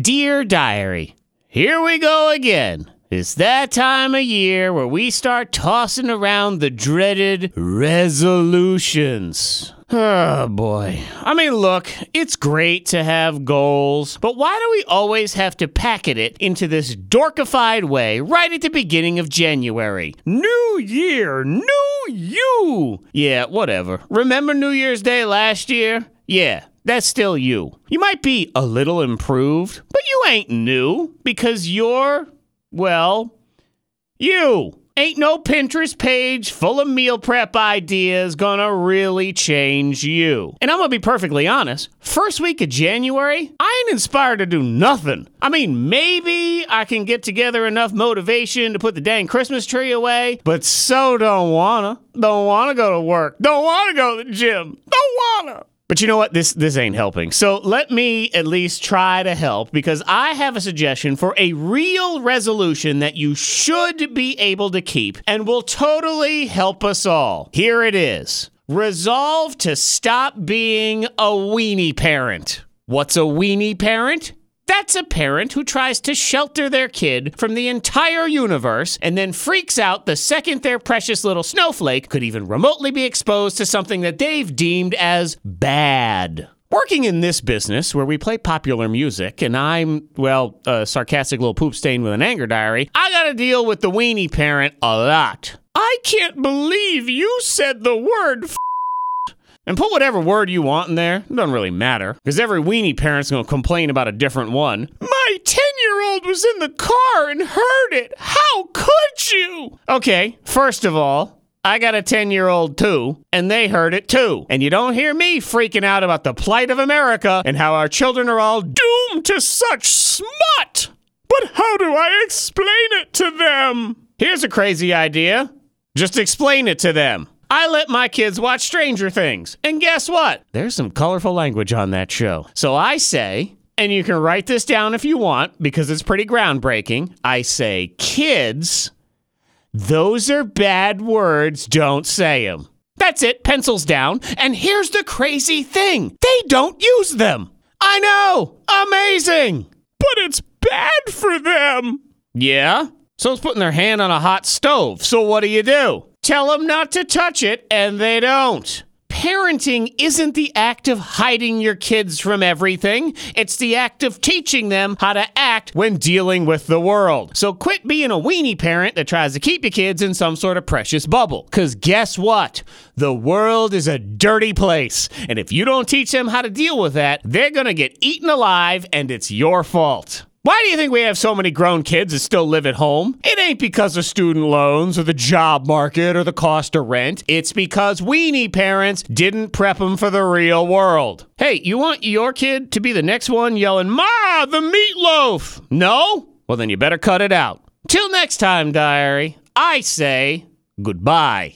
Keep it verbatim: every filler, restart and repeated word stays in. Dear Diary, here we go again. It's that time of year where we start tossing around the dreaded resolutions. Oh boy. I mean, look, it's great to have goals, but why do we always have to packet it into this dorkified way right at the beginning of January? New year, new you! Yeah, whatever. Remember New Year's Day last year? Yeah. That's still you. You might be a little improved, but you ain't new because you're, well, you. Ain't no Pinterest page full of meal prep ideas gonna really change you. And I'm gonna be perfectly honest, first week of January, I ain't inspired to do nothing. I mean, maybe I can get together enough motivation to put the dang Christmas tree away, but so don't wanna. Don't wanna go to work. Don't wanna go to the gym. Don't wanna. But you know what? This this ain't helping. So let me at least try to help, because I have a suggestion for a real resolution that you should be able to keep and will totally help us all. Here it is. Resolve to stop being a weenie parent. What's a weenie parent? That's a parent who tries to shelter their kid from the entire universe and then freaks out the second their precious little snowflake could even remotely be exposed to something that they've deemed as bad. Working in this business where we play popular music and I'm, well, a sarcastic little poop stain with an anger diary, I gotta deal with the weenie parent a lot. I can't believe you said the word f- And put whatever word you want in there. It doesn't really matter, because every weenie parent's going to complain about a different one. My ten-year-old was in the car and heard it. How could you? Okay, first of all, I got a ten-year-old too, and they heard it too. And you don't hear me freaking out about the plight of America and how our children are all doomed to such smut. But how do I explain it to them? Here's a crazy idea. Just explain it to them. I let my kids watch Stranger Things, and guess what? There's some colorful language on that show. So I say, and you can write this down if you want, because it's pretty groundbreaking, I say, kids, those are bad words, don't say them. That's it, pencils down, and here's the crazy thing, they don't use them. I know, amazing, but it's bad for them. Yeah? So it's putting their hand on a hot stove, so what do you do? Tell them not to touch it, and they don't. Parenting isn't the act of hiding your kids from everything. It's the act of teaching them how to act when dealing with the world. So quit being a weenie parent that tries to keep your kids in some sort of precious bubble. Because guess what? The world is a dirty place. And if you don't teach them how to deal with that, they're going to get eaten alive, and it's your fault. Why do you think we have so many grown kids that still live at home? It ain't because of student loans or the job market or the cost of rent. It's because weenie parents didn't prep them for the real world. Hey, you want your kid to be the next one yelling, Ma, the meatloaf? No? Well, then you better cut it out. Till next time, diary, I say goodbye.